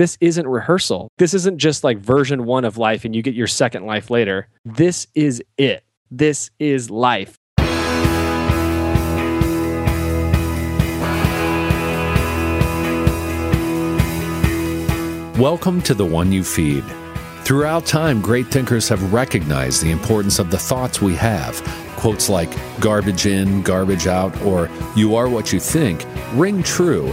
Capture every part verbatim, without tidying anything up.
This isn't rehearsal. This isn't just like version one of life and you get your second life later. This is it. This is life. Welcome to The One You Feed. Throughout time, great thinkers have recognized the importance of the thoughts we have. Quotes like garbage in, garbage out, or you are what you think ring true.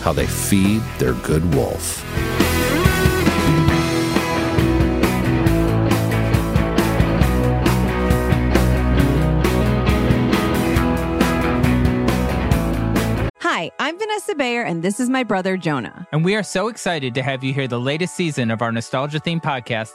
How they feed their good wolf. Hi, I'm Vanessa Bayer, and this is my brother, Jonah. And we are so excited to have you hear the latest season of our nostalgia-themed podcast,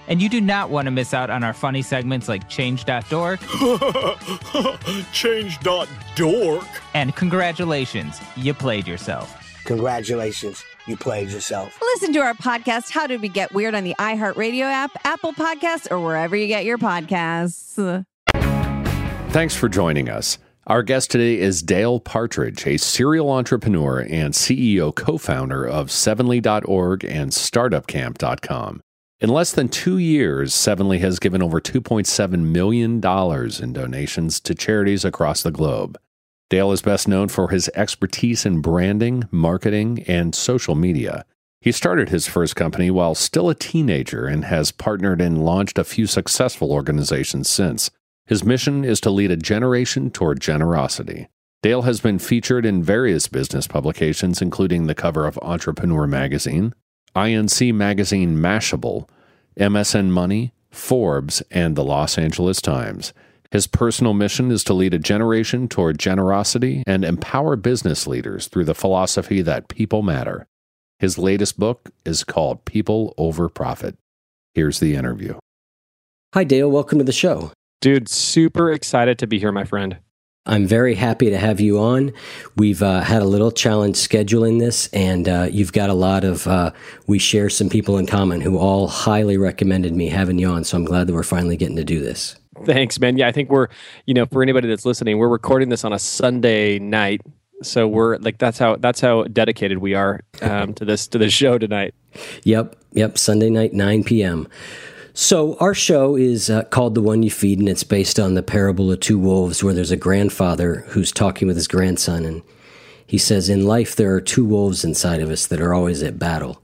And you do not want to miss out on our funny segments like Change dot dork. Change dot dork. And congratulations, you played yourself. Congratulations, you played yourself. Listen to our podcast, How Did We Get Weird, on the iHeartRadio app, Apple Podcasts, or wherever you get your podcasts. Thanks for joining us. Our guest today is Dale Partridge, a serial entrepreneur and C E O co-founder of Sevenly dot org and Startup Camp dot com. In less than two years, Sevenly has given over two point seven million dollars in donations to charities across the globe. Dale is best known for his expertise in branding, marketing, and social media. He started his first company while still a teenager and has partnered and launched a few successful organizations since. His mission is to lead a generation toward generosity. Dale has been featured in various business publications, including the cover of Entrepreneur Magazine, I N C Magazine Mashable, M S N Money, Forbes, and the Los Angeles Times. His personal mission is to lead a generation toward generosity and empower business leaders through the philosophy that people matter. His latest book is called People Over Profit. Here's the interview. Hi, Dale. Welcome to the show. Dude, super excited to be here, my friend. I'm very happy to have you on. We've uh, had a little challenge scheduling this, and uh, you've got a lot of, uh, we share some people in common who all highly recommended me having you on, so I'm glad that we're finally getting to do this. Thanks, man. Yeah, I think we're, you know, for anybody that's listening, we're recording this on a Sunday night, so we're, like, that's how that's how dedicated we are um, to this to this show tonight. Yep, yep, Sunday night, nine p.m. So our show is uh, called The One You Feed, and it's based on the parable of two wolves, where there's a grandfather who's talking with his grandson, and he says, in life there are two wolves inside of us that are always at battle.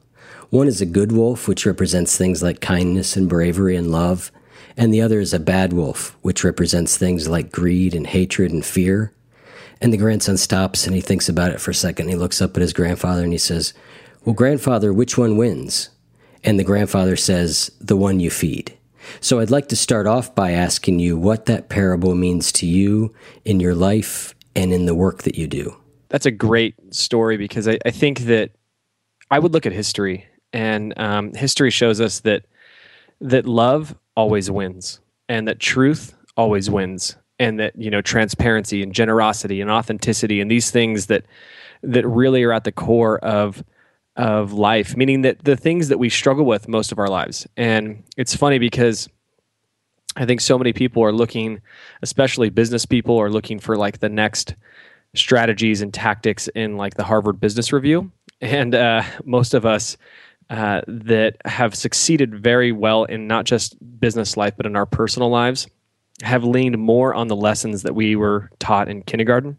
One is a good wolf, which represents things like kindness and bravery and love, and the other is a bad wolf, which represents things like greed and hatred and fear. And the grandson stops, and he thinks about it for a second, and he looks up at his grandfather, and he says, well, grandfather, which one wins? And the grandfather says, the one you feed. So I'd like to start off by asking you what that parable means to you in your life and in the work that you do. That's a great story, because I, I think that I would look at history, and um, history shows us that that love always wins, and that truth always wins, and that, you know, transparency and generosity and authenticity and these things that that really are at the core of of life, meaning that the things that we struggle with most of our lives. And it's funny because I think so many people are looking, especially business people are looking for like the next strategies and tactics in like the Harvard Business Review. And uh, most of us uh, that have succeeded very well in not just business life, but in our personal lives, have leaned more on the lessons that we were taught in kindergarten,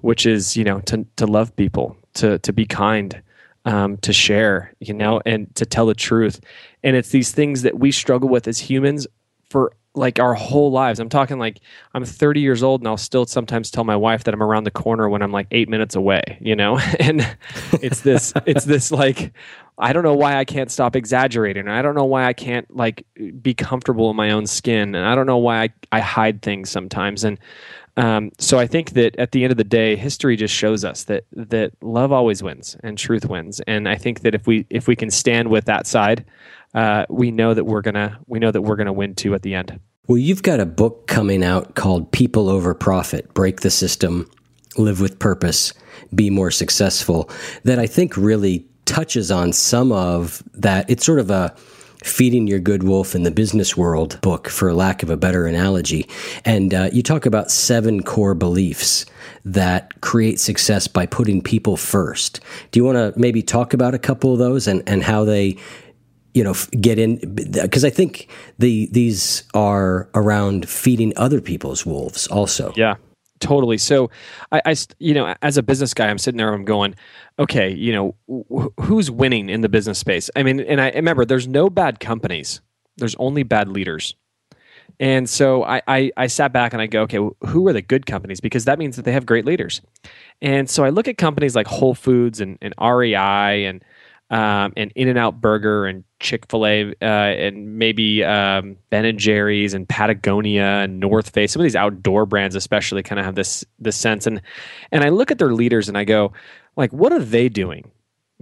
which is, you know, to to love people, to to be kind, um, to share, you know, and to tell the truth. And it's these things that we struggle with as humans for like our whole lives. I'm talking like I'm thirty years old and I'll still sometimes tell my wife that I'm around the corner when I'm like eight minutes away, you know? And it's this, it's this like, I don't know why I can't stop exaggerating. I don't know why I can't like be comfortable in my own skin. And I don't know why I, I hide things sometimes. And um, so I think that at the end of the day, history just shows us that, that love always wins and truth wins. And I think that if we, if we can stand with that side, Uh, we know that we're gonna we know that we're gonna win too at the end. Well, you've got a book coming out called People Over Profit: Break the System, Live with Purpose, Be More Successful, that I think really touches on some of that. It's sort of a feeding your good wolf in the business world book, for lack of a better analogy. And uh, you talk about seven core beliefs that create success by putting people first. Do you want to maybe talk about a couple of those and, and how they you know, get in, because I think the these are around feeding other people's wolves also. Yeah, totally. So I, I, you know, as a business guy, I'm sitting there, I'm going, okay, you know, wh- who's winning in the business space? I mean, and I remember there's no bad companies. There's only bad leaders. And so I, I, I sat back and I go, okay, who are the good companies? Because that means that they have great leaders. And so I look at companies like Whole Foods and, and R E I and, Um, and In-N-Out Burger and Chick-fil-A uh, and maybe um, Ben and Jerry's and Patagonia and North Face. Some of these outdoor brands especially kind of have this this sense. And and I look at their leaders and I go, like, what are they doing?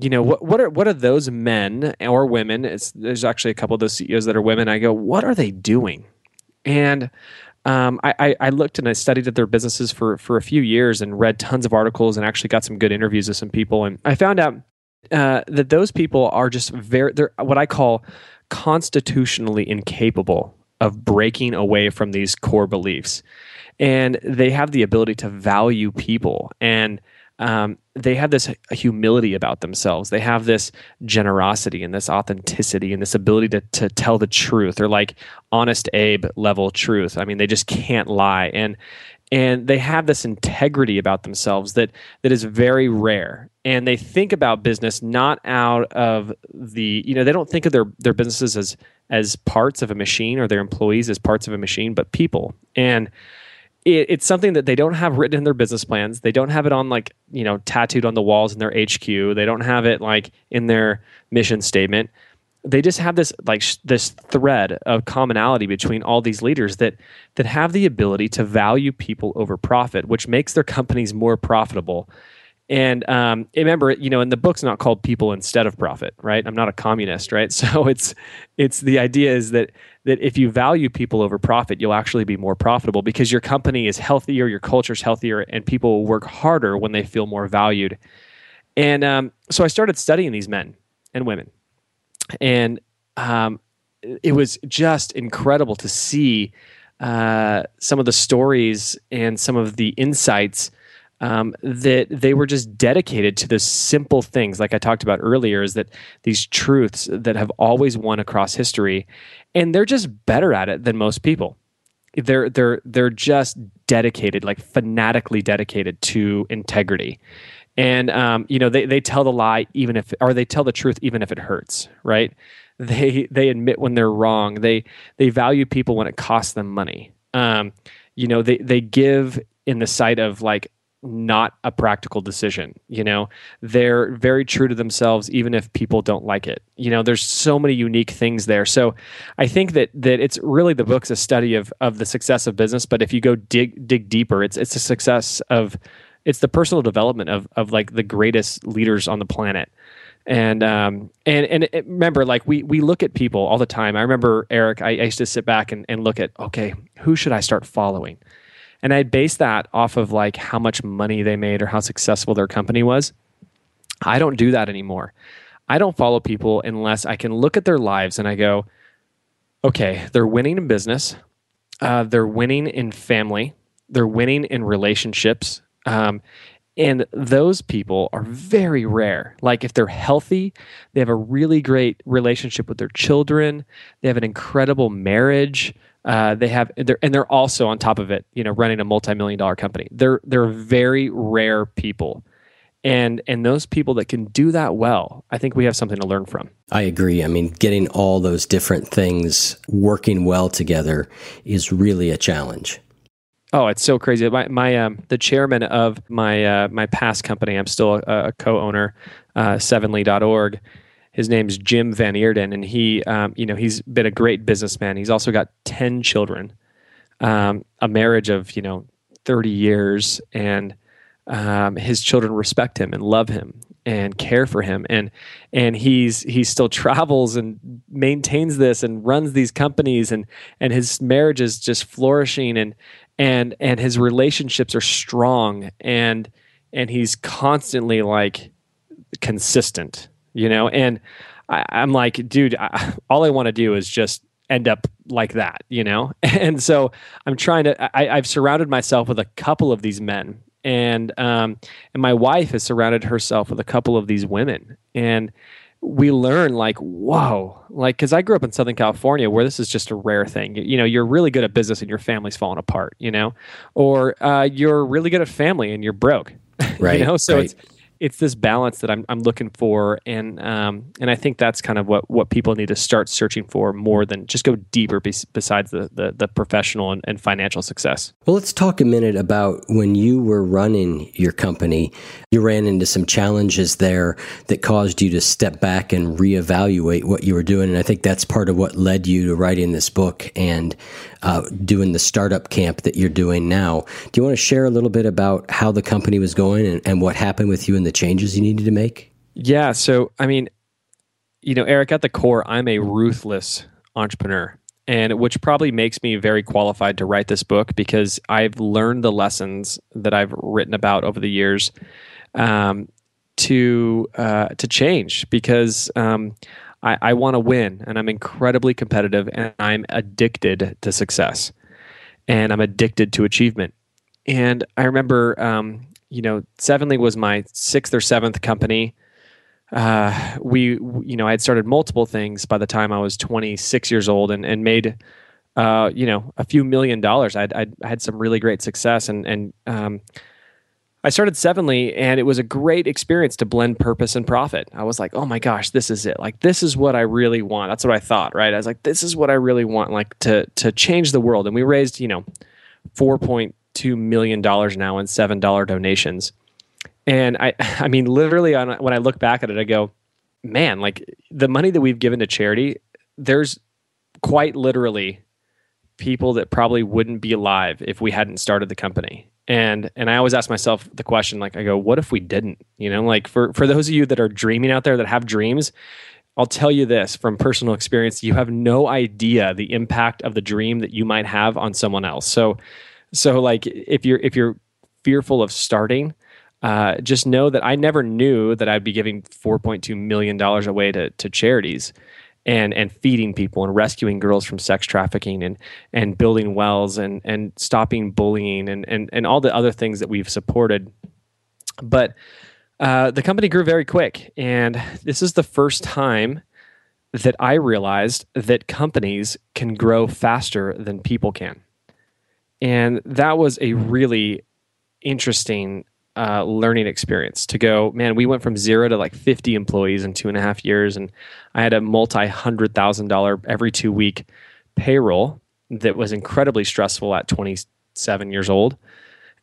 You know, what what are what are those men or women? It's, there's actually a couple of those C E Os that are women. I go, what are they doing? And um, I, I, I looked and I studied at their businesses for, for a few years and read tons of articles and actually got some good interviews with some people. And I found out Uh, that those people are just very, they're what I call constitutionally incapable of breaking away from these core beliefs. And they have the ability to value people. And um, they have this humility about themselves. They have this generosity and this authenticity and this ability to, to tell the truth. They're like Honest Abe level truth. I mean, they just can't lie. And And they have this integrity about themselves that that is very rare. And they think about business not out of the, you know, they don't think of their, their businesses as as parts of a machine or their employees as parts of a machine, but people. And it, it's something that they don't have written in their business plans. They don't have it on like, you know, tattooed on the walls in their H Q. They don't have it like in their mission statement. They just have this like sh- this thread of commonality between all these leaders that that have the ability to value people over profit, which makes their companies more profitable. And um, remember, you know, and the book's not called People Instead of Profit, right? I'm not a communist, right? So it's it's the idea is that that if you value people over profit, you'll actually be more profitable because your company is healthier, your culture's healthier, and people will work harder when they feel more valued. And um, so I started studying these men and women. And um, it was just incredible to see uh, some of the stories and some of the insights um, that they were just dedicated to the simple things, like I talked about earlier, is that these truths that have always won across history, and they're just better at it than most people. They're they're they're just dedicated, like fanatically dedicated to integrity. And, um, you know, they, they tell the lie even if, or they tell the truth even if it hurts, right? They they admit when they're wrong. They they value people when it costs them money. Um, you know, they, they give in the sight of like not a practical decision, you know? They're very true to themselves even if people don't like it. You know, there's so many unique things there. So I think that that it's really, the book's a study of of the success of business, but if you go dig dig deeper, it's it's a success of It's the personal development of of like the greatest leaders on the planet. And um and and it, remember, like we we look at people all the time. I remember, Eric, I, I used to sit back and, and look at, okay, who should I start following? And I'd base that off of like how much money they made or how successful their company was. I don't do that anymore. I don't follow people unless I can look at their lives and I go, okay, they're winning in business. Uh, they're winning in family. They're winning in relationships. Um, and those people are very rare. Like if they're healthy, they have a really great relationship with their children. They have an incredible marriage. Uh, they have, they're, and they're also on top of it, you know, running a multi-million dollar company. They're they're very rare people, and and those people that can do that well, I think we have something to learn from. I agree. I mean, getting all those different things working well together is really a challenge. Oh, it's so crazy. My, my um, the chairman of my uh, my past company, I'm still a, a co-owner, uh, Sevenly dot org. His name's Jim Van Eerden, and he, um, you know, he's been a great businessman. He's also got ten children, um, a marriage of, you know, thirty years, and um, his children respect him and love him and care for him, and and he's he still travels and maintains this and runs these companies, and and his marriage is just flourishing, and and and his relationships are strong, and and he's constantly like consistent. You know, and I, I'm like, dude, I, all I want to do is just end up like that, you know? And so I'm trying to, I, I've surrounded myself with a couple of these men, and, um, and my wife has surrounded herself with a couple of these women. And we learn like, whoa, like, cause I grew up in Southern California where this is just a rare thing. You, you know, you're really good at business and your family's falling apart, you know, or, uh, you're really good at family and you're broke, right? You know, so right. it's, It's this balance that I'm I'm looking for, and um and I think that's kind of what, what people need to start searching for more than just go deeper be, besides the the, the professional and, and financial success. Well, let's talk a minute about when you were running your company. You ran into some challenges there that caused you to step back and reevaluate what you were doing, and I think that's part of what led you to writing this book and uh, doing the startup camp that you're doing now. Do you want to share a little bit about how the company was going and, and what happened with you in the The changes you needed to make? Yeah. So, I mean, you know, Eric, at the core, I'm a ruthless entrepreneur, and which probably makes me very qualified to write this book because I've learned the lessons that I've written about over the years um, to uh, to change because um, I, I want to win, and I'm incredibly competitive, and I'm addicted to success, and I'm addicted to achievement. And I remember, um, you know, Sevenly was my sixth or seventh company. Uh, we, you know, I had started multiple things by the time I was twenty-six years old, and and made, uh, you know, a few million dollars. I'd, I'd I had some really great success, and and um, I started Sevenly, and it was a great experience to blend purpose and profit. I was like, oh my gosh, this is it! Like, this is what I really want. That's what I thought, right? I was like, this is what I really want, like to to change the world. And we raised, you know, four point. Two million dollars now in seven dollar donations, and I, I mean, literally, on, when I look back at it, I go, man, like the money that we've given to charity, there's quite literally people that probably wouldn't be alive if we hadn't started the company. And and I always ask myself the question, like, I go, what if we didn't? You know, like for for those of you that are dreaming out there that have dreams, I'll tell you this from personal experience: you have no idea the impact of the dream that you might have on someone else. So. So like if you're if you're fearful of starting, uh, just know that I never knew that I'd be giving four point two million dollars away to to charities and and feeding people and rescuing girls from sex trafficking and and building wells and and stopping bullying and and and all the other things that we've supported. But uh, the company grew very quick, and this is the first time that I realized that companies can grow faster than people can. And that was a really interesting uh, learning experience to go, man, we went from zero to like fifty employees in two and a half years. And I had a multi-hundred thousand dollar every two week payroll that was incredibly stressful at twenty-seven years old.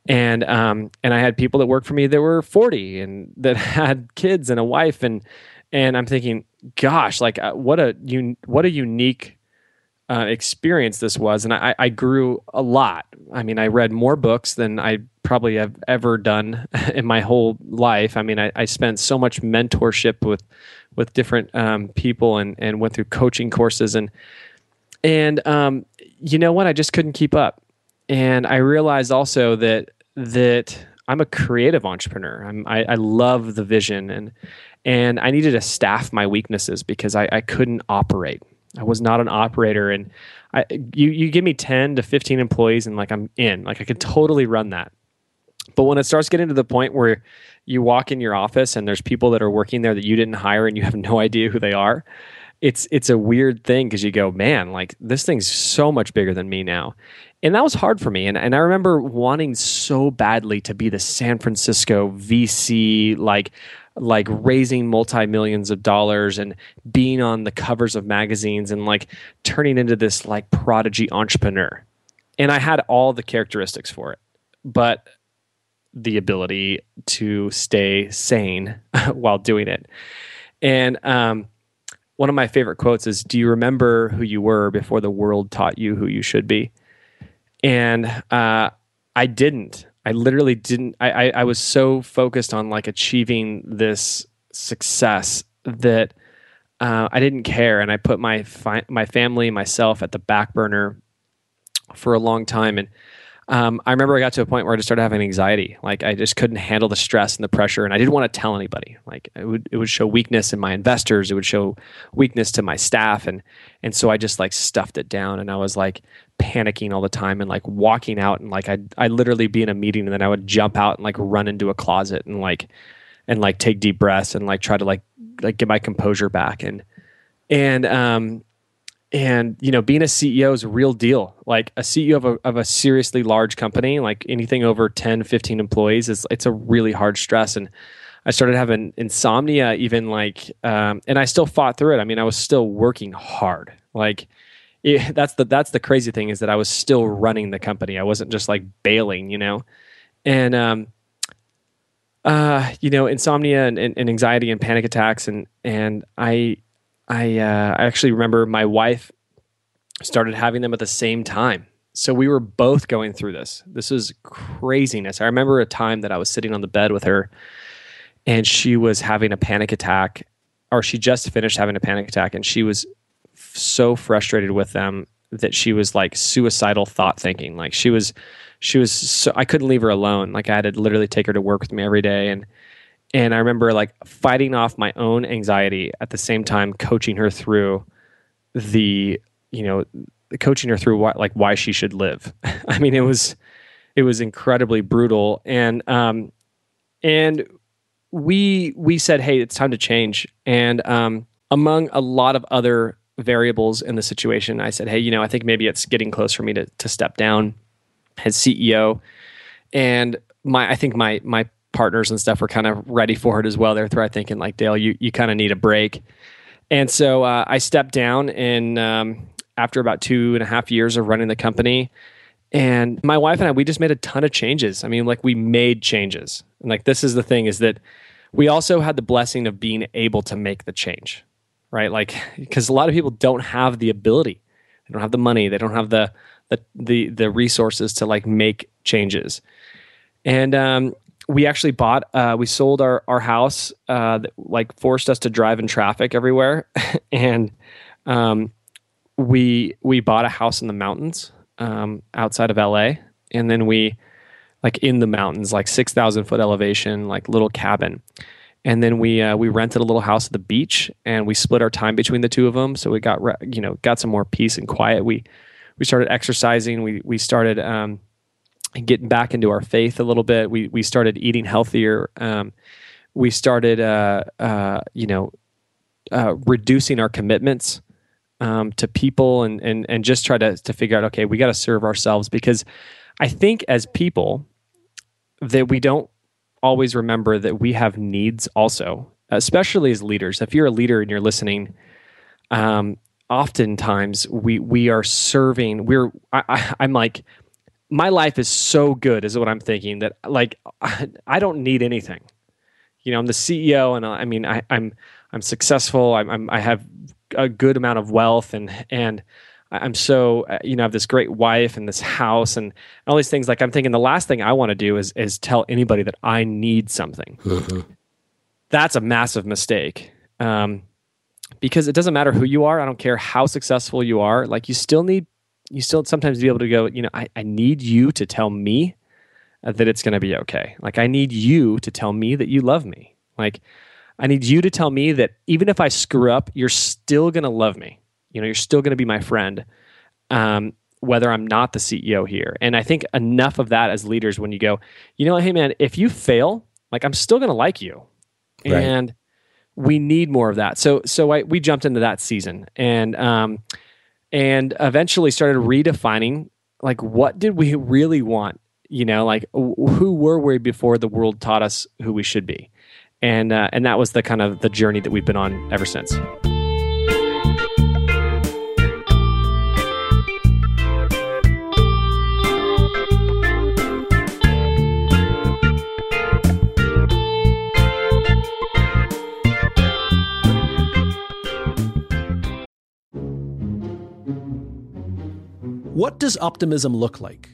And um, and I had people that worked for me that were forty and that had kids and a wife. And and I'm thinking, gosh, like uh, what a un- what a unique Uh, experience this was, and I, I grew a lot. I mean, I read more books than I probably have ever done in my whole life. I mean, I, I spent so much mentorship with with different um, people, and and went through coaching courses, and and um, you know what? I just couldn't keep up, and I realized also that that I'm a creative entrepreneur. I'm, I I love the vision, and and I needed to staff my weaknesses because I, I couldn't operate. I was not an operator. And I, you, you give me ten to fifteen employees and like I'm in, like I could totally run that. But when it starts getting to the point where you walk in your office and there's people that are working there that you didn't hire and you have no idea who they are, it's it's a weird thing because you go, man, like this thing's so much bigger than me now. And that was hard for me. And and I remember wanting so badly to be the San Francisco V C, like like raising multi-millions of dollars and being on the covers of magazines and like turning into this like prodigy entrepreneur. And I had all the characteristics for it, but the ability to stay sane while doing it. And um, one of my favorite quotes is, do you remember who you were before the world taught you who you should be? And uh, I didn't. I literally didn't. I, I, I was so focused on like achieving this success that uh, I didn't care. And I put my fi- my family, myself at the back burner for a long time. And Um, I remember I got to a point where I just started having anxiety. Like I just couldn't handle the stress and the pressure, and I didn't want to tell anybody. Like it would, it would show weakness in my investors. It would show weakness to my staff, and and so I just like stuffed it down. And I was like panicking all the time, and like walking out, and like I I literally be in a meeting, and then I would jump out and like run into a closet, and like and like take deep breaths, and like try to like like get my composure back, and and um. And, you know, being a C E O is a real deal. Like a C E O of a, of a seriously large company, like anything over ten, fifteen employees, is it's a really hard stress. And I started having insomnia even like, um, and I still fought through it. I mean, I was still working hard. Like it, that's the, that's the crazy thing is that I was still running the company. I wasn't just like bailing, you know? And, um, uh, you know, insomnia and, and, and anxiety and panic attacks. And, and I, I uh, I actually remember my wife started having them at the same time. So we were both going through this. This is craziness. I remember a time that I was sitting on the bed with her and she was having a panic attack, or she just finished having a panic attack, and she was f- so frustrated with them that she was like suicidal thought thinking. Like she was, she was so, I couldn't leave her alone. Like I had to literally take her to work with me every day. And And I remember like fighting off my own anxiety at the same time, coaching her through the, you know, coaching her through what, like why she should live. I mean, it was, it was incredibly brutal. And, um, and we, we said, hey, it's time to change. And, um, among a lot of other variables in the situation, I said, hey, you know, I think maybe it's getting close for me to, to step down as C E O. And my, I think my, my, partners and stuff were kind of ready for it as well. They're probably thinking like, Dale, you, you kind of need a break. And so uh, I stepped down, and um, after about two and a half years of running the company, and my wife and I, we just made a ton of changes. I mean, like we made changes. And like, this is the thing is that we also had the blessing of being able to make the change, right? Like, because a lot of people don't have the ability, they don't have the money, they don't have the, the, the, the resources to like make changes. And, um, we actually bought, uh, we sold our, our house uh, that like forced us to drive in traffic everywhere. And um, we we bought a house in the mountains um, outside of L A. And then we, like in the mountains, like six thousand foot elevation, like little cabin. And then we uh, we rented a little house at the beach, and we split our time between the two of them. So we got, re- you know, got some more peace and quiet. We we started exercising. We, we started... Um, getting back into our faith a little bit. We we started eating healthier. Um, we started, uh, uh, you know, uh, reducing our commitments um, to people, and and and just try to to figure out, okay, we got to serve ourselves, because I think as people that we don't always remember that we have needs also, especially as leaders. If you're a leader and you're listening, um, oftentimes we we are serving. We're I, I, I'm like. My life is so good is what I'm thinking, that like, I don't need anything. You know, I'm the C E O, and I mean, I, I'm, I'm successful. I'm, I'm, I have a good amount of wealth, and, and I'm so, you know, I have this great wife and this house and all these things. Like I'm thinking the last thing I want to do is, is tell anybody that I need something. Mm-hmm. That's a massive mistake. Um, because it doesn't matter who you are. I don't care how successful you are. Like you still need you still sometimes be able to go, you know, I, I need you to tell me that it's going to be okay. Like, I need you to tell me that you love me. Like, I need you to tell me that even if I screw up, you're still going to love me. You know, you're still going to be my friend, um, whether I'm not the C E O here. And I think enough of that as leaders, when you go, you know, hey man, if you fail, like I'm still going to like you. Right. And we need more of that. So, so I, we jumped into that season and, um, and eventually started redefining, like, what did we really want? You know, like who were we before the world taught us who we should be? And, uh, and that was the kind of the journey that we've been on ever since. What does optimism look like?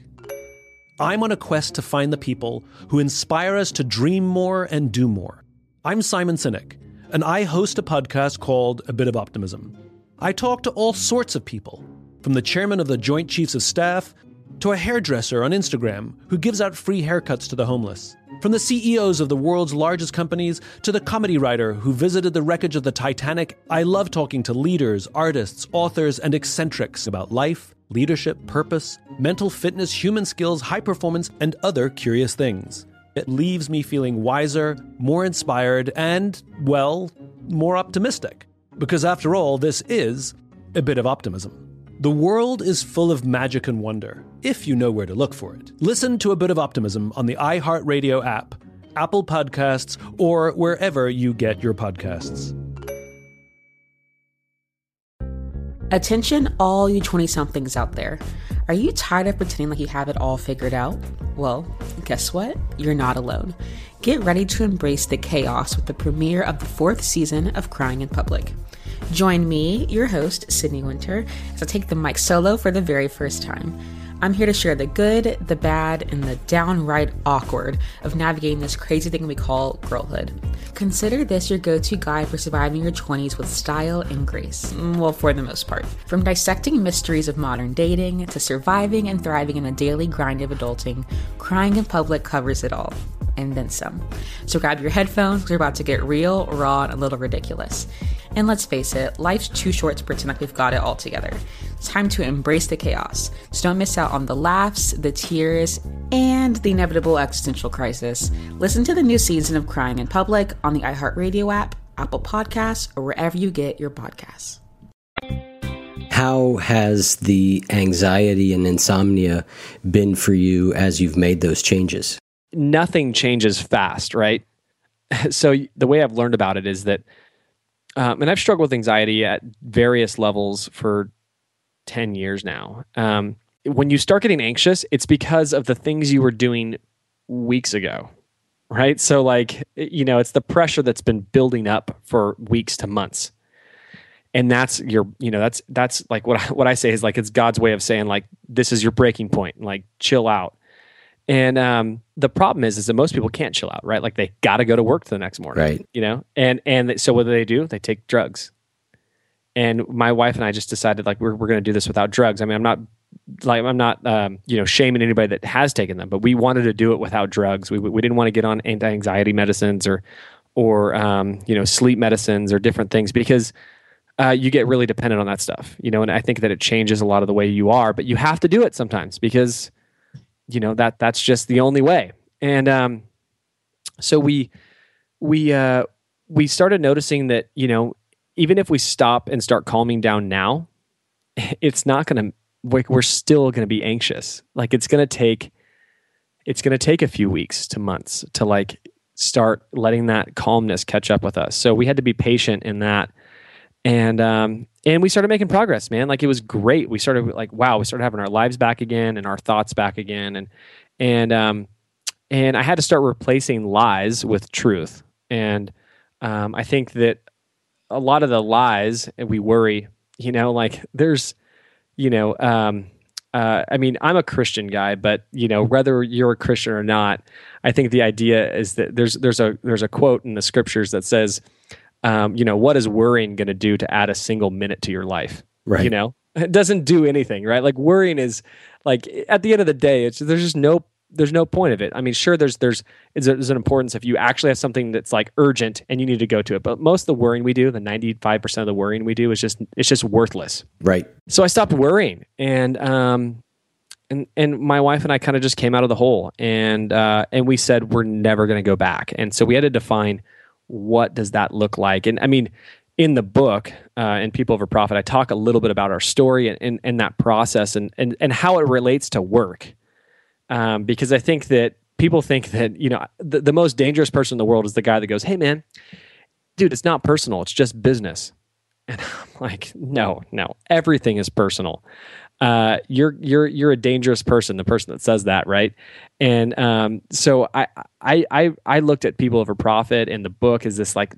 I'm on a quest to find the people who inspire us to dream more and do more. I'm Simon Sinek, and I host a podcast called A Bit of Optimism. I talk to all sorts of people, from the chairman of the Joint Chiefs of Staff to a hairdresser on Instagram who gives out free haircuts to the homeless, from the C E Os of the world's largest companies to the comedy writer who visited the wreckage of the Titanic. I love talking to leaders, artists, authors, and eccentrics about life, leadership, purpose, mental fitness, human skills, high performance, and other curious things. It leaves me feeling wiser, more inspired, and, well, more optimistic. Because after all, this is a bit of optimism. The world is full of magic and wonder, if you know where to look for it. Listen to A Bit of Optimism on the iHeartRadio app, Apple Podcasts, or wherever you get your podcasts. Attention all you twenty-somethings out there. Are you tired of pretending like you have it all figured out? Well, guess what? You're not alone. Get ready to embrace the chaos with the premiere of the fourth season of Crying in Public. Join me, your host, Sydney Winter, as I take the mic solo for the very first time. I'm here to share the good, the bad, and the downright awkward of navigating this crazy thing we call girlhood. Consider this your go-to guide for surviving your twenties with style and grace. Well, for the most part. From dissecting mysteries of modern dating to surviving and thriving in the daily grind of adulting, Crying in Public covers it all. And then some. So grab your headphones, because we're about to get real, raw, and a little ridiculous. And let's face it, life's too short to pretend like we've got it all together. It's time to embrace the chaos. So don't miss out on the laughs, the tears, and the inevitable existential crisis. Listen to the new season of Crying in Public on the iHeartRadio app, Apple Podcasts, or wherever you get your podcasts. How has the anxiety and insomnia been for you as you've made those changes? Nothing changes fast, right? So the way I've learned about it is that, um, and I've struggled with anxiety at various levels for ten years now. Um, when you start getting anxious, it's because of the things you were doing weeks ago, right? So like, you know, it's the pressure that's been building up for weeks to months. And that's your, you know, that's, that's like what I, what I say is like, it's God's way of saying like, this is your breaking point, like chill out. And um, the problem is, is that most people can't chill out, right? Like they got to go to work the next morning, right? You know, and and so what do they do? They take drugs. And my wife and I just decided like we're we're going to do this without drugs. I mean, I'm not like I'm not um, you know, shaming anybody that has taken them, but we wanted to do it without drugs. We we didn't want to get on anti-anxiety medicines or or um, you know, sleep medicines or different things, because uh, you get really dependent on that stuff, you know. And I think that it changes a lot of the way you are, but you have to do it sometimes because, you know, that that's just the only way. And um, so we we uh, we started noticing that, you know, even if we stop and start calming down now, it's not going to, like, we're still going to be anxious. Like it's going to take, it's going to take a few weeks to months to like start letting that calmness catch up with us. So we had to be patient in that. And um, and we started making progress, man. Like it was great. We started like, wow, we started having our lives back again and our thoughts back again. And and um, and I had to start replacing lies with truth. And um, I think that a lot of the lies, and we worry, you know, like there's, you know, um, uh, I mean, I'm a Christian guy, but you know, whether you're a Christian or not, I think the idea is that there's there's a there's a quote in the scriptures that says, Um, you know, what is worrying going to do to add a single minute to your life? Right. You know, it doesn't do anything, right? Like worrying is like, at the end of the day, it's, there's just no, there's no point of it. I mean, sure, there's there's there's an importance if you actually have something that's like urgent and you need to go to it. But most of the worrying we do, the ninety-five percent of the worrying we do, is just it's just worthless. Right. So I stopped worrying, and um, and and my wife and I kind of just came out of the hole, and uh, and we said we're never going to go back, and so we had to define what does that look like, and I mean. In the book, uh, in People Over Profit, I talk a little bit about our story and, and, and that process and, and, and how it relates to work. Um, because I think that people think that, you know, the, the most dangerous person in the world is the guy that goes, hey, man, dude, it's not personal. It's just business. And I'm like, no, no, everything is personal. Uh, you're you're you're a dangerous person, the person that says that, right? And um, so I, I I I looked at People Over Profit and the book as this like...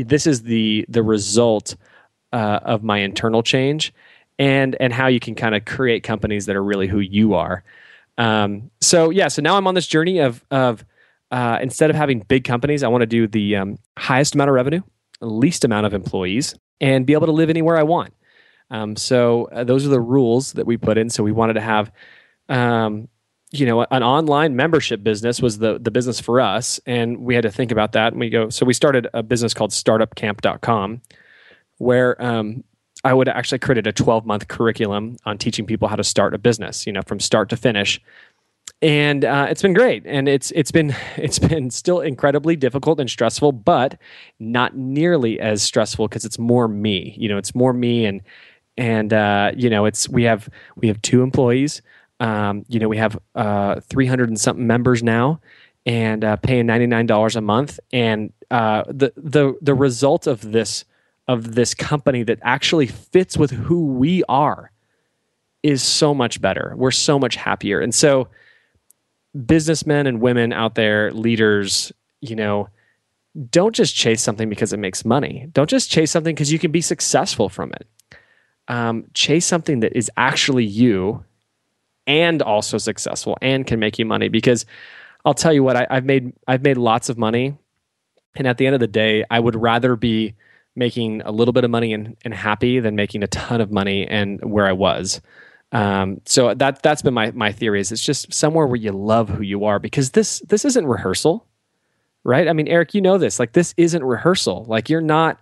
This is the the result uh, of my internal change, and and how you can kind of create companies that are really who you are. Um, so yeah, so now I'm on this journey of of uh, instead of having big companies, I want to do the um, highest amount of revenue, least amount of employees, and be able to live anywhere I want. Um, so uh, those are the rules that we put in. So we wanted to have. Um, you know, an online membership business was the the business for us. And we had to think about that. And we go, so we started a business called Startup Camp dot com, where um, I would actually created a twelve-month curriculum on teaching people how to start a business, you know, from start to finish. And uh, it's been great. And it's it's been it's been still incredibly difficult and stressful, but not nearly as stressful because it's more me. You know, it's more me and and uh, you know, it's we have we have two employees. Um, you know, we have uh, three hundred and something members now, and uh, paying ninety-nine dollars a month. And uh, the the the result of this of this company that actually fits with who we are is so much better. We're so much happier. And so, businessmen and women out there, leaders, you know, don't just chase something because it makes money. Don't just chase something because you can be successful from it. Um, chase something that is actually you. And also successful, and can make you money. Because I'll tell you what, I, I've made I've made lots of money, and at the end of the day, I would rather be making a little bit of money and, and happy than making a ton of money and where I was. Um, so that that's been my my theory is it's just somewhere where you love who you are, because this this isn't rehearsal, right? I mean, Eric, you know this. Like this isn't rehearsal. Like you're not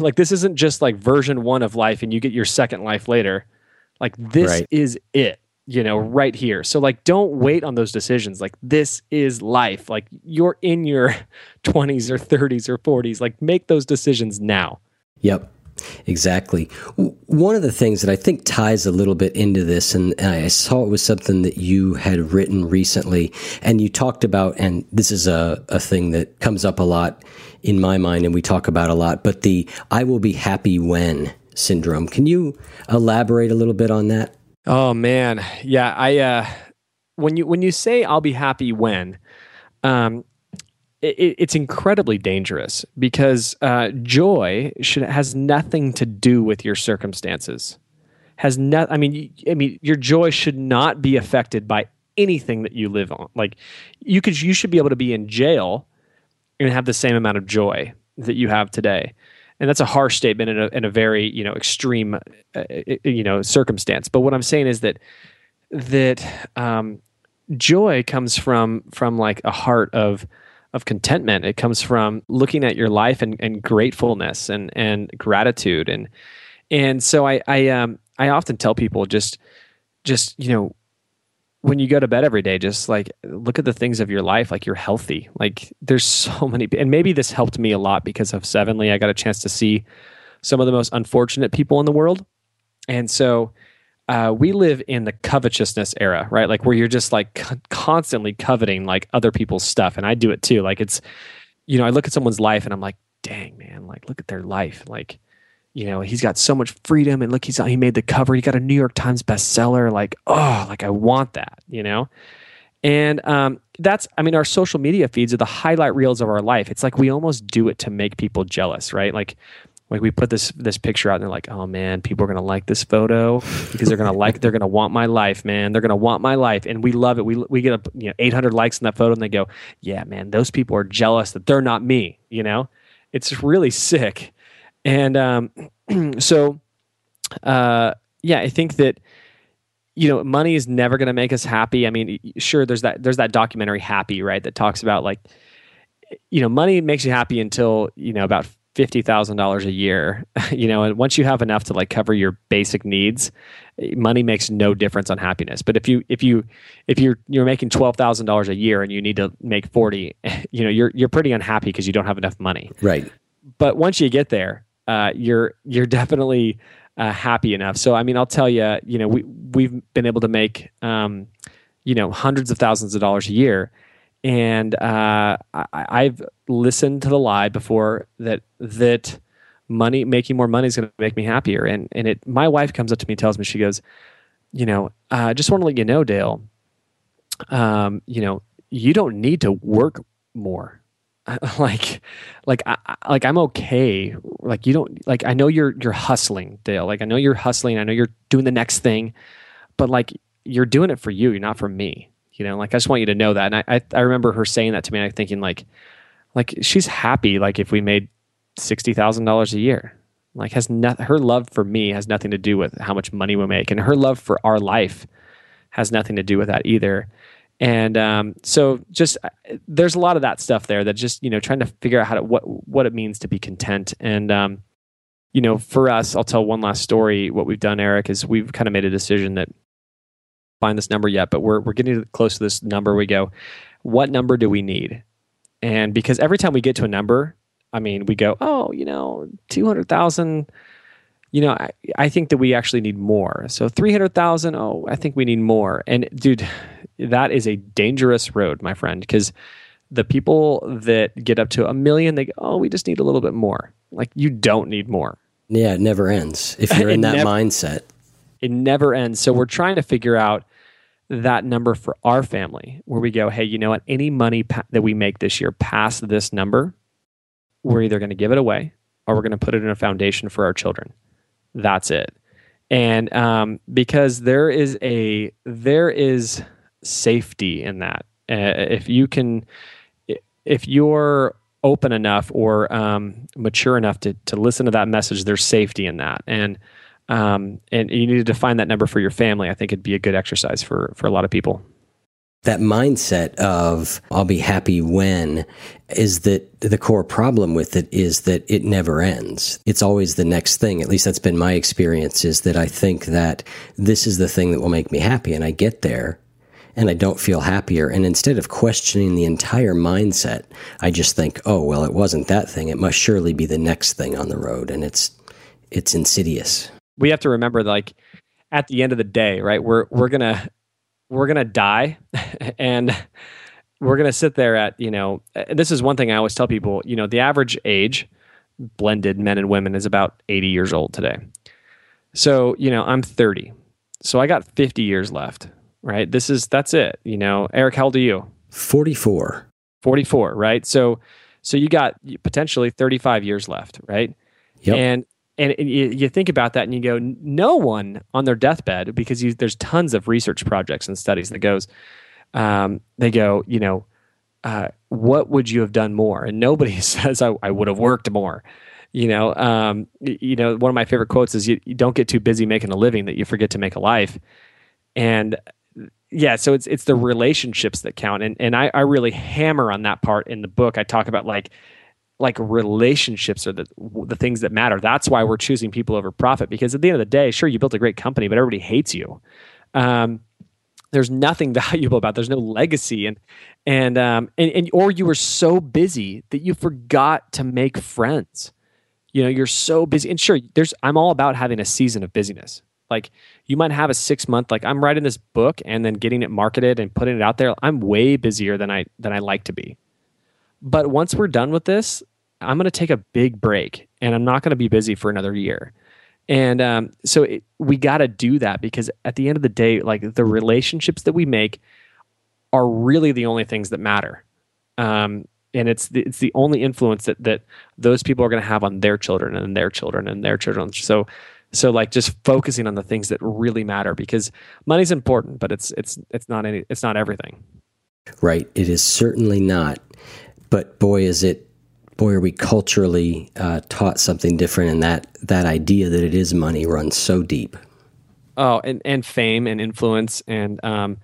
like this isn't just like version one of life, and you get your second life later. Like this right. is it. You know, right here. So like, don't wait on those decisions. Like this is life. Like you're in your twenties or thirties or forties, like make those decisions now. Yep, exactly. One of the things that I think ties a little bit into this, and, and I saw it was something that you had written recently and you talked about, and this is a, a thing that comes up a lot in my mind and we talk about a lot, but the, I will be happy when syndrome. Can you elaborate a little bit on that? Oh man, yeah. I uh, when you when you say I'll be happy when, um, it, it's incredibly dangerous because uh, joy should has nothing to do with your circumstances. Has not. I mean, you, I mean, your joy should not be affected by anything that you live on. Like you could, you should be able to be in jail and have the same amount of joy that you have today. And that's a harsh statement in a, in a very, you know, extreme, uh, you know, circumstance. But what I'm saying is that that um, joy comes from from like a heart of of contentment. It comes from looking at your life and, and gratefulness and and gratitude and and so I I um I often tell people just just you know. When you go to bed every day, just like look at the things of your life, like you're healthy. Like there's so many, and maybe this helped me a lot because of Sevenly. I got a chance to see some of the most unfortunate people in the world. And so uh, we live in the covetousness era, right? Like where you're just like co- constantly coveting like other people's stuff. And I do it too. Like it's, you know, I look at someone's life and I'm like, dang, man, like look at their life. Like, you know, he's got so much freedom and look, he's he made the cover. He got a New York Times bestseller. Like, oh, like I want that, you know? And um, that's, I mean, our social media feeds are the highlight reels of our life. It's like we almost do it to make people jealous, right? Like, like we put this this picture out and they're like, oh man, people are going to like this photo because they're going to like, they're going to want my life, man. They're going to want my life. And we love it. We we get a, you know, eight hundred likes in that photo and they go, yeah, man, those people are jealous that they're not me, you know? It's really sick. And um, so, uh, yeah, I think that you know, money is never going to make us happy. I mean, sure, there's that there's that documentary Happy, right, that talks about, like, you know, money makes you happy until, you know, about fifty thousand dollars a year, you know, and once you have enough to like cover your basic needs, money makes no difference on happiness. But if you if you if you're you're making twelve thousand dollars a year and you need to make forty, you know, you're you're pretty unhappy because you don't have enough money. Right. But once you get there, uh, you're you're definitely uh, happy enough. So I mean, I'll tell you, you know, we we've been able to make um, you know, hundreds of thousands of dollars a year. And uh, I, I've listened to the lie before that that money, making more money is going to make me happier. And and it, my wife comes up to me and tells me, she goes, you know, I uh, just want to let you know, Dale, um, you know, you don't need to work more. like, like, I, like I'm okay. Like you don't like. I know you're you're hustling, Dale. Like I know you're hustling. I know you're doing the next thing, but like you're doing it for you. You're not for me. You know, like I just want you to know that. And I, I, I remember her saying that to me. And I'm thinking, like, like she's happy. Like if we made sixty thousand dollars a year, like has not, her love for me has nothing to do with how much money we make, and her love for our life has nothing to do with that either. And um, so, just there's a lot of that stuff there that just, you know, trying to figure out how to what what it means to be content. And um, you know, for us, I'll tell one last story. What we've done, Eric, is we've kind of made a decision that. Find this number yet, but we're we're getting close to this number. We go, what number do we need? And because every time we get to a number, I mean, we go, oh, you know, two hundred thousand, you know, I, I think that we actually need more. So three hundred thousand, oh, I think we need more. And dude, that is a dangerous road, my friend, because the people that get up to a million, they go, oh, we just need a little bit more. Like you don't need more. Yeah, it never ends if you're in that never- mindset. It never ends. So we're trying to figure out that number for our family where we go, hey, you know what? Any money pa- that we make this year past this number, we're either going to give it away or we're going to put it in a foundation for our children. That's it. And um, because there is a there is safety in that. Uh, if you can, if you're open enough or um, mature enough to to listen to that message, there's safety in that. And Um, and you need to define that number for your family. I think it'd be a good exercise for, for a lot of people. That mindset of I'll be happy when is that the core problem with it is that it never ends. It's always the next thing. At least that's been my experience, is that I think that this is the thing that will make me happy. And I get there and I don't feel happier. And instead of questioning the entire mindset, I just think, oh, well, it wasn't that thing. It must surely be the next thing on the road. And it's, it's insidious. We have to remember, like, at the end of the day, right? We're we're gonna we're gonna die, and we're gonna sit there at, you know. This is one thing I always tell people. You know, the average age, blended men and women, is about eighty years old today. So, you know, I'm thirty, so I got fifty years left, right? This is that's it. You know, Eric, how old are you? Forty-four. Forty-four, right? So, so you got potentially thirty-five years left, right? Yep. And And you think about that and you go, no one on their deathbed, because you, there's tons of research projects and studies that goes, um, they go, you know, uh, what would you have done more? And nobody says, I, I would have worked more. You know, um, you know, one of my favorite quotes is, you, you don't get too busy making a living that you forget to make a life. And yeah, so it's it's the relationships that count. And and I, I really hammer on that part in the book. I talk about like, like relationships are the the things that matter. That's why we're choosing people over profit, because at the end of the day, sure, you built a great company, but everybody hates you. Um, there's nothing valuable about it. There's no legacy, and and um and, and or you were so busy that you forgot to make friends. You know, you're so busy, and sure, there's I'm all about having a season of busyness. Like you might have a six month, like I'm writing this book and then getting it marketed and putting it out there. I'm way busier than I than I like to be. But once we're done with this, I'm going to take a big break and I'm not going to be busy for another year. And um, so it, we got to do that, because at the end of the day, like the relationships that we make are really the only things that matter. Um, and it's the, it's the only influence that, that those people are going to have on their children and their children and their children. So, so like just focusing on the things that really matter, because money's important, but it's, it's, it's not any, it's not everything. Right. It is certainly not. But boy, is it! Boy, are we culturally uh, taught something different, and that that idea that it is money runs so deep. Oh, and, and fame and influence and um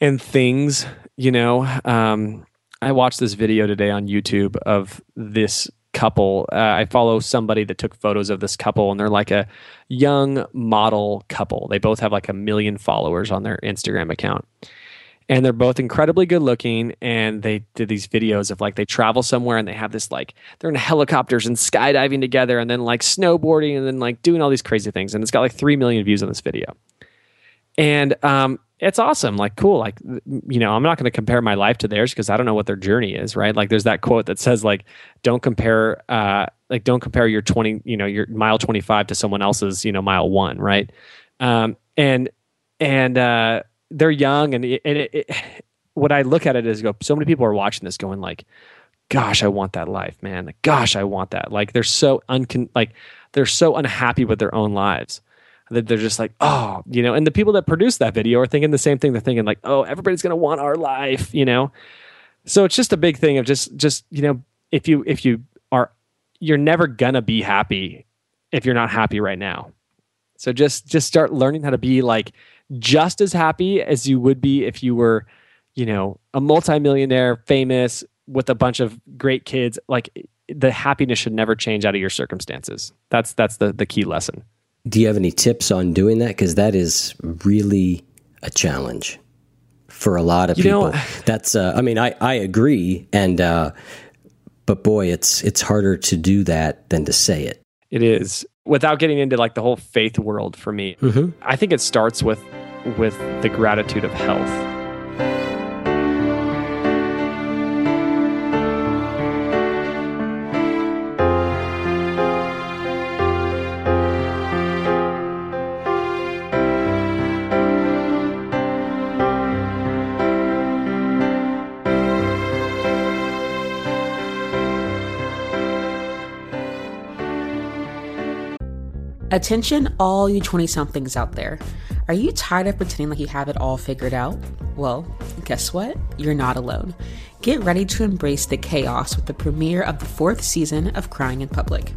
and things, you know. Um, I watched this video today on YouTube of this couple. Uh, I follow somebody that took photos of this couple, and they're like a young model couple. They both have like a million followers on their Instagram account. And they're both incredibly good looking, and they did these videos of like they travel somewhere and they have this like they're in helicopters and skydiving together and then like snowboarding and then like doing all these crazy things. And it's got like three million views on this video. And um, it's awesome. Like, cool. Like, you know, I'm not going to compare my life to theirs because I don't know what their journey is, right? Like there's that quote that says like, don't compare, uh, like don't compare your twenty, you know, your mile twenty-five to someone else's, you know, mile one. Right. Um, and, and, uh, they're young, and it, and it, it, what I look at it is, go. So many people are watching this, going like, "Gosh, I want that life, man! Like, gosh, I want that!" Like they're so uncon, like they're so unhappy with their own lives that they're just like, "Oh, you know." And the people that produce that video are thinking the same thing. They're thinking like, "Oh, everybody's gonna want our life," you know. So it's just a big thing of just, just you know, if you if you are, you're never gonna be happy if you're not happy right now. So just just start learning how to be like. Just as happy as you would be if you were, you know, a multimillionaire, famous, with a bunch of great kids. Like the happiness should never change out of your circumstances. That's that's the the key lesson. Do you have any tips on doing that? Because that is really a challenge for a lot of you people. Know, that's uh, I mean, I I agree, and uh, but boy, it's it's harder to do that than to say it. It is. Without getting into like the whole faith world for me, mm-hmm. I think it starts with with the gratitude of health. Attention all you twenty-somethings out there. Are you tired of pretending like you have it all figured out? Well, guess what? You're not alone. Get ready to embrace the chaos with the premiere of the fourth season of Crying in Public.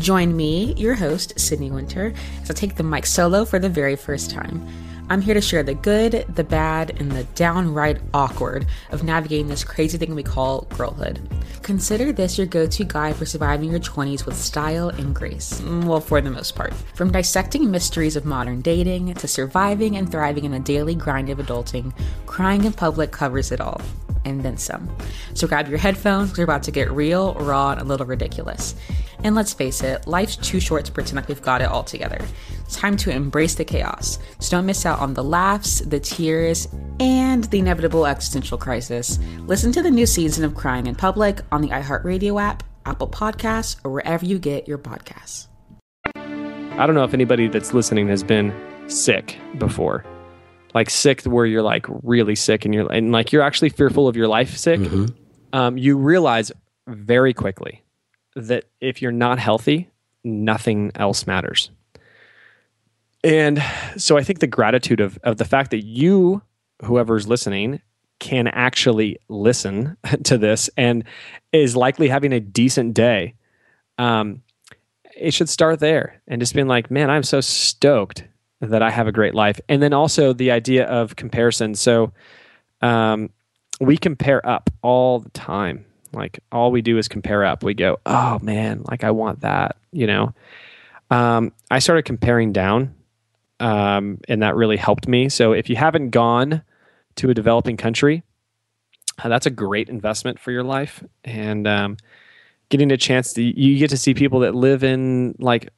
Join me, your host, Sydney Winter, as I take the mic solo for the very first time. I'm here to share the good, the bad, and the downright awkward of navigating this crazy thing we call girlhood. Consider this your go-to guide for surviving your twenties with style and grace. Well, for the most part. From dissecting mysteries of modern dating to surviving and thriving in the daily grind of adulting, Crying in Public covers it all. And then some. So grab your headphones, because we're about to get real, raw, and a little ridiculous. And let's face it, life's too short to pretend like we've got it all together. It's time to embrace the chaos. So don't miss out on the laughs, the tears, and the inevitable existential crisis. Listen to the new season of Crying in Public on the iHeartRadio app, Apple Podcasts, or wherever you get your podcasts. I don't know if anybody that's listening has been sick before. Like sick where you're like really sick and you're and like you're actually fearful of your life sick, mm-hmm. um, you realize very quickly that if you're not healthy, nothing else matters. And so I think the gratitude of of the fact that you, whoever's listening, can actually listen to this and is likely having a decent day, um, it should start there and just being like, man, I'm so stoked that I have a great life. And then also the idea of comparison. So um, we compare up all the time. Like all we do is compare up. We go, oh man, like I want that, you know? Um, I started comparing down um, and that really helped me. So if you haven't gone to a developing country, uh, that's a great investment for your life. And um, getting a chance to, you get to see people that live in like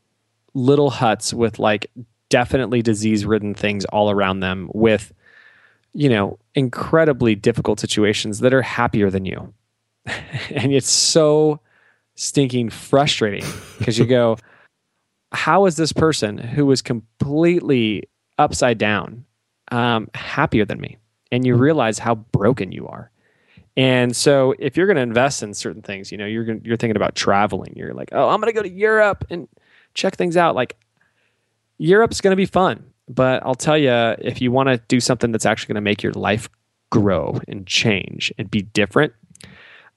little huts with like definitely disease-ridden things all around them with, you know, incredibly difficult situations that are happier than you. And it's so stinking frustrating because you go, how is this person who is completely upside down um, happier than me? And you realize how broken you are. And so if you're going to invest in certain things, you know, you're gonna, you're thinking about traveling. You're like, oh, I'm going to go to Europe and check things out. Like, Europe's going to be fun, but I'll tell you, if you want to do something that's actually going to make your life grow and change and be different,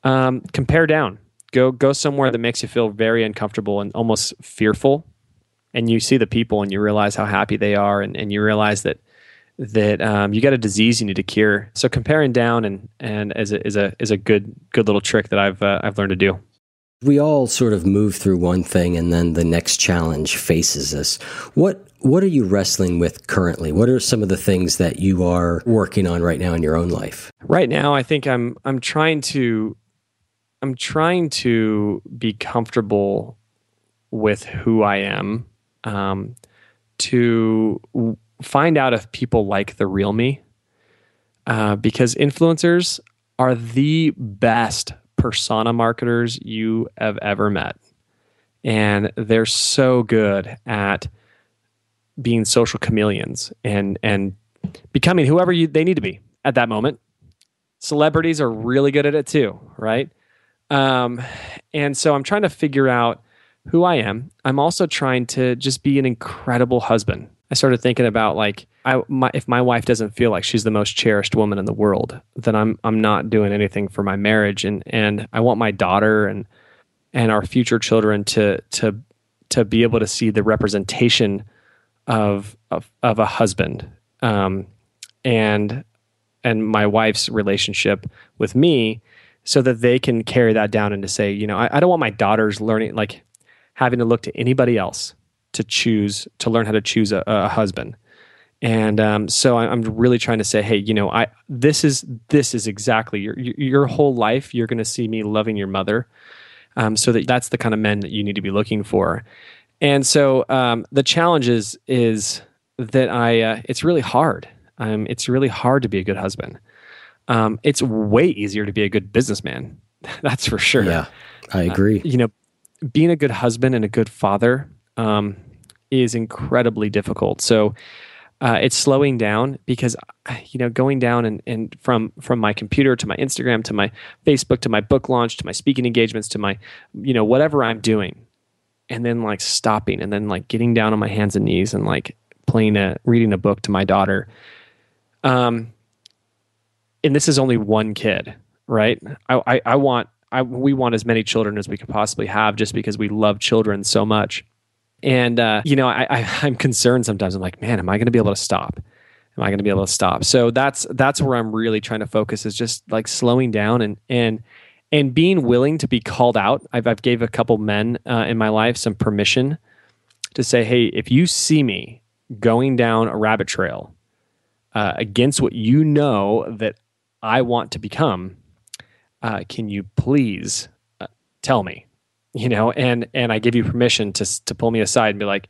um, compare down. Go go somewhere that makes you feel very uncomfortable and almost fearful, and you see the people and you realize how happy they are, and, and you realize that that um, you got a disease you need to cure. So comparing down and and is a is a is a good good little trick that I've uh, I've learned to do. We all sort of move through one thing, and then the next challenge faces us. What what are you wrestling with currently? What are some of the things that you are working on right now in your own life? Right now, I think I'm I'm trying to I'm trying to be comfortable with who I am, um, to w- find out if people like the real me, uh, because influencers are the best persona marketers you have ever met. And they're so good at being social chameleons and and becoming whoever you they need to be at that moment. Celebrities are really good at it too, right? Um, and so I'm trying to figure out who I am. I'm also trying to just be an incredible husband. I started thinking about like, I, my, if my wife doesn't feel like she's the most cherished woman in the world, then I'm I'm not doing anything for my marriage, and and I want my daughter and and our future children to to to be able to see the representation of of, of a husband, um, and and my wife's relationship with me, so that they can carry that down and to say, you know, I, I don't want my daughters learning like having to look to anybody else to choose to learn how to choose a, a husband. And um, so I'm really trying to say, hey, you know, I this is this is exactly your your whole life. You're going to see me loving your mother, um, so that that's the kind of men that you need to be looking for. And so um, the challenge is, is that I uh, it's really hard. Um, it's really hard to be a good husband. Um, it's way easier to be a good businessman. That's for sure. Yeah, I agree. Uh, you know, being a good husband and a good father um, is incredibly difficult. So. Uh, it's slowing down because, you know, going down and, and from from my computer to my Instagram to my Facebook to my book launch to my speaking engagements to my, you know, whatever I'm doing, and then like stopping and then like getting down on my hands and knees and like playing a reading a book to my daughter. Um, and this is only one kid, right? I I, I want I we want as many children as we could possibly have, just because we love children so much. And, uh, you know, I, I, I'm concerned sometimes. I'm like, man, am I going to be able to stop? Am I going to be able to stop? So that's that's where I'm really trying to focus, is just like slowing down and and and being willing to be called out. I've, I've gave a couple men uh, in my life some permission to say, hey, if you see me going down a rabbit trail uh, against what you know that I want to become, uh, can you please uh, tell me? You know, and and I give you permission to to pull me aside and be like,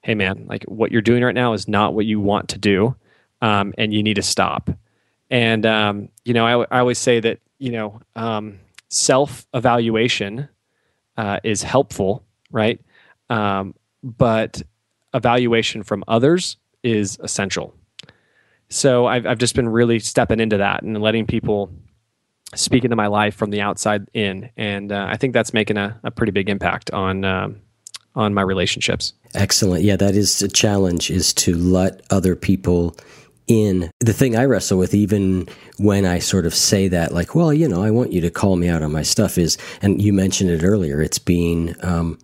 hey, man, like what you're doing right now is not what you want to do, um, and you need to stop. And, um, you know, I, I always say that, you know, um, self-evaluation uh, is helpful, right? Um, but evaluation from others is essential. So I've I've just been really stepping into that and letting people speak into my life from the outside in. And uh, I think that's making a, a pretty big impact on um, on my relationships. Excellent. Yeah, that is a challenge, is to let other people in. The thing I wrestle with, even when I sort of say that, like, well, you know, I want you to call me out on my stuff, is, and you mentioned it earlier, it's being um,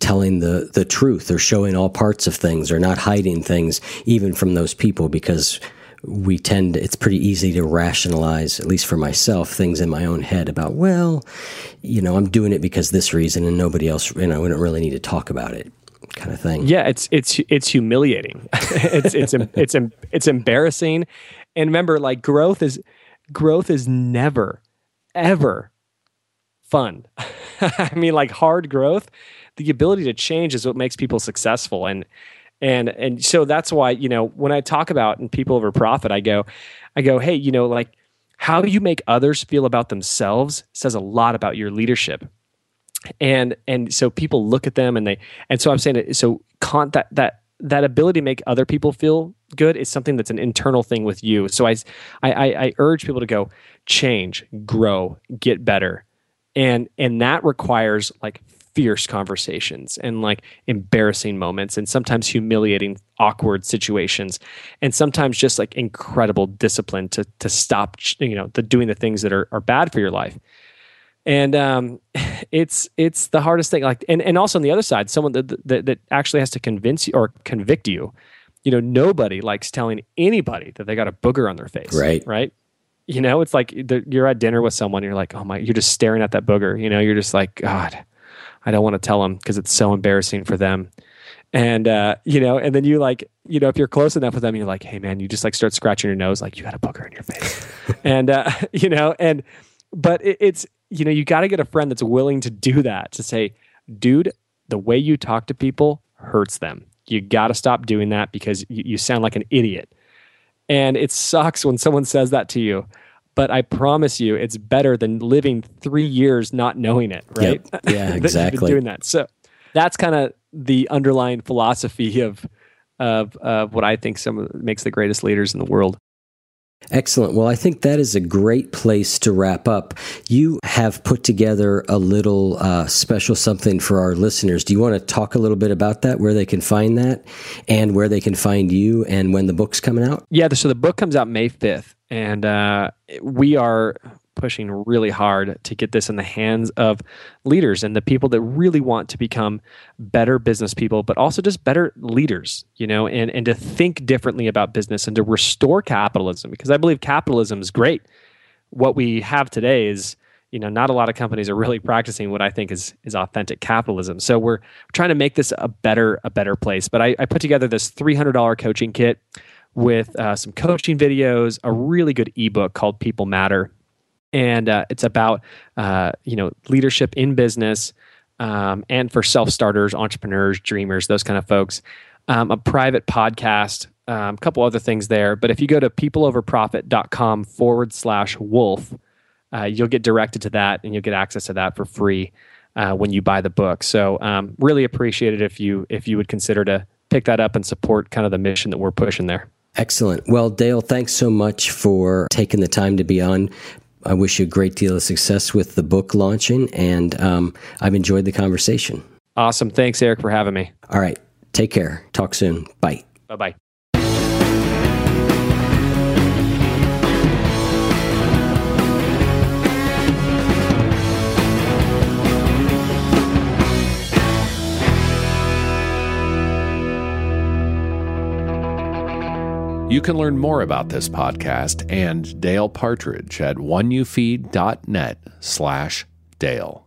telling the, the truth, or showing all parts of things, or not hiding things, even from those people, because we tend, it's pretty easy to rationalize, at least for myself, things in my own head about, well, you know, I'm doing it because this reason and nobody else, you know, we don't really need to talk about it, kind of thing. Yeah. It's, it's, it's humiliating. it's, it's, it's, it's, it's embarrassing. And remember, like growth is, growth is never, ever fun. I mean, like hard growth, the ability to change is what makes people successful. And, And and so that's why, you know, when I talk about in People Over Profit, I go, I go, hey, you know, like how you make others feel about themselves says a lot about your leadership. And and so people look at them and they, and so I'm saying that, so con- that that that ability to make other people feel good is something that's an internal thing with you. So I I, I urge people to go change, grow, get better, and and that requires like fierce conversations and like embarrassing moments and sometimes humiliating, awkward situations, and sometimes just like incredible discipline to to stop, you know, the doing the things that are, are bad for your life. And um, it's it's the hardest thing. Like, and, and also on the other side, someone that, that that actually has to convince you or convict you. You know, nobody likes telling anybody that they got a booger on their face. Right. Right. You know, it's like the, you're at dinner with someone. And you're like, oh my, you're just staring at that booger. You know, you're just like, God, I don't want to tell them because it's so embarrassing for them. And, uh, you know, and then you like, you know, if you're close enough with them, you're like, hey man, you just like start scratching your nose. Like you got a booger in your face. and, uh, you know, and, but it, it's, you know, you got to get a friend that's willing to do that, to say, dude, the way you talk to people hurts them. You got to stop doing that because you, you sound like an idiot. And it sucks when someone says that to you, but I promise you it's better than living three years not knowing it, right? Yep. Yeah, exactly. You've been doing that. So that's kind of the underlying philosophy of, of, of what I think some of, makes the greatest leaders in the world. Excellent. Well, I think that is a great place to wrap up. You have put together a little uh, special something for our listeners. Do you want to talk a little bit about that, where they can find that and where they can find you and when the book's coming out? Yeah, so the book comes out May fifth, and uh, we are pushing really hard to get this in the hands of leaders and the people that really want to become better business people, but also just better leaders, you know, and, and to think differently about business and to restore capitalism, because I believe capitalism is great. What we have today is, you know, not a lot of companies are really practicing what I think is is authentic capitalism. So we're trying to make this a better, a better place. But I, I put together this three hundred dollars coaching kit with uh, some coaching videos, a really good ebook called People Matter. And uh, it's about, uh, you know, leadership in business um, and for self-starters, entrepreneurs, dreamers, those kind of folks. Um, a private podcast, um, a couple other things there. But if you go to peopleoverprofit.com forward slash wolf, uh, you'll get directed to that and you'll get access to that for free uh, when you buy the book. So um, really appreciate it if you if you would consider to pick that up and support kind of the mission that we're pushing there. Excellent. Well, Dale, thanks so much for taking the time to be on. I wish you a great deal of success with the book launching, and um, I've enjoyed the conversation. Awesome. Thanks, Eric, for having me. All right. Take care. Talk soon. Bye. Bye-bye. You can learn more about this podcast and Dale Partridge at one you feed dot net slash Dale.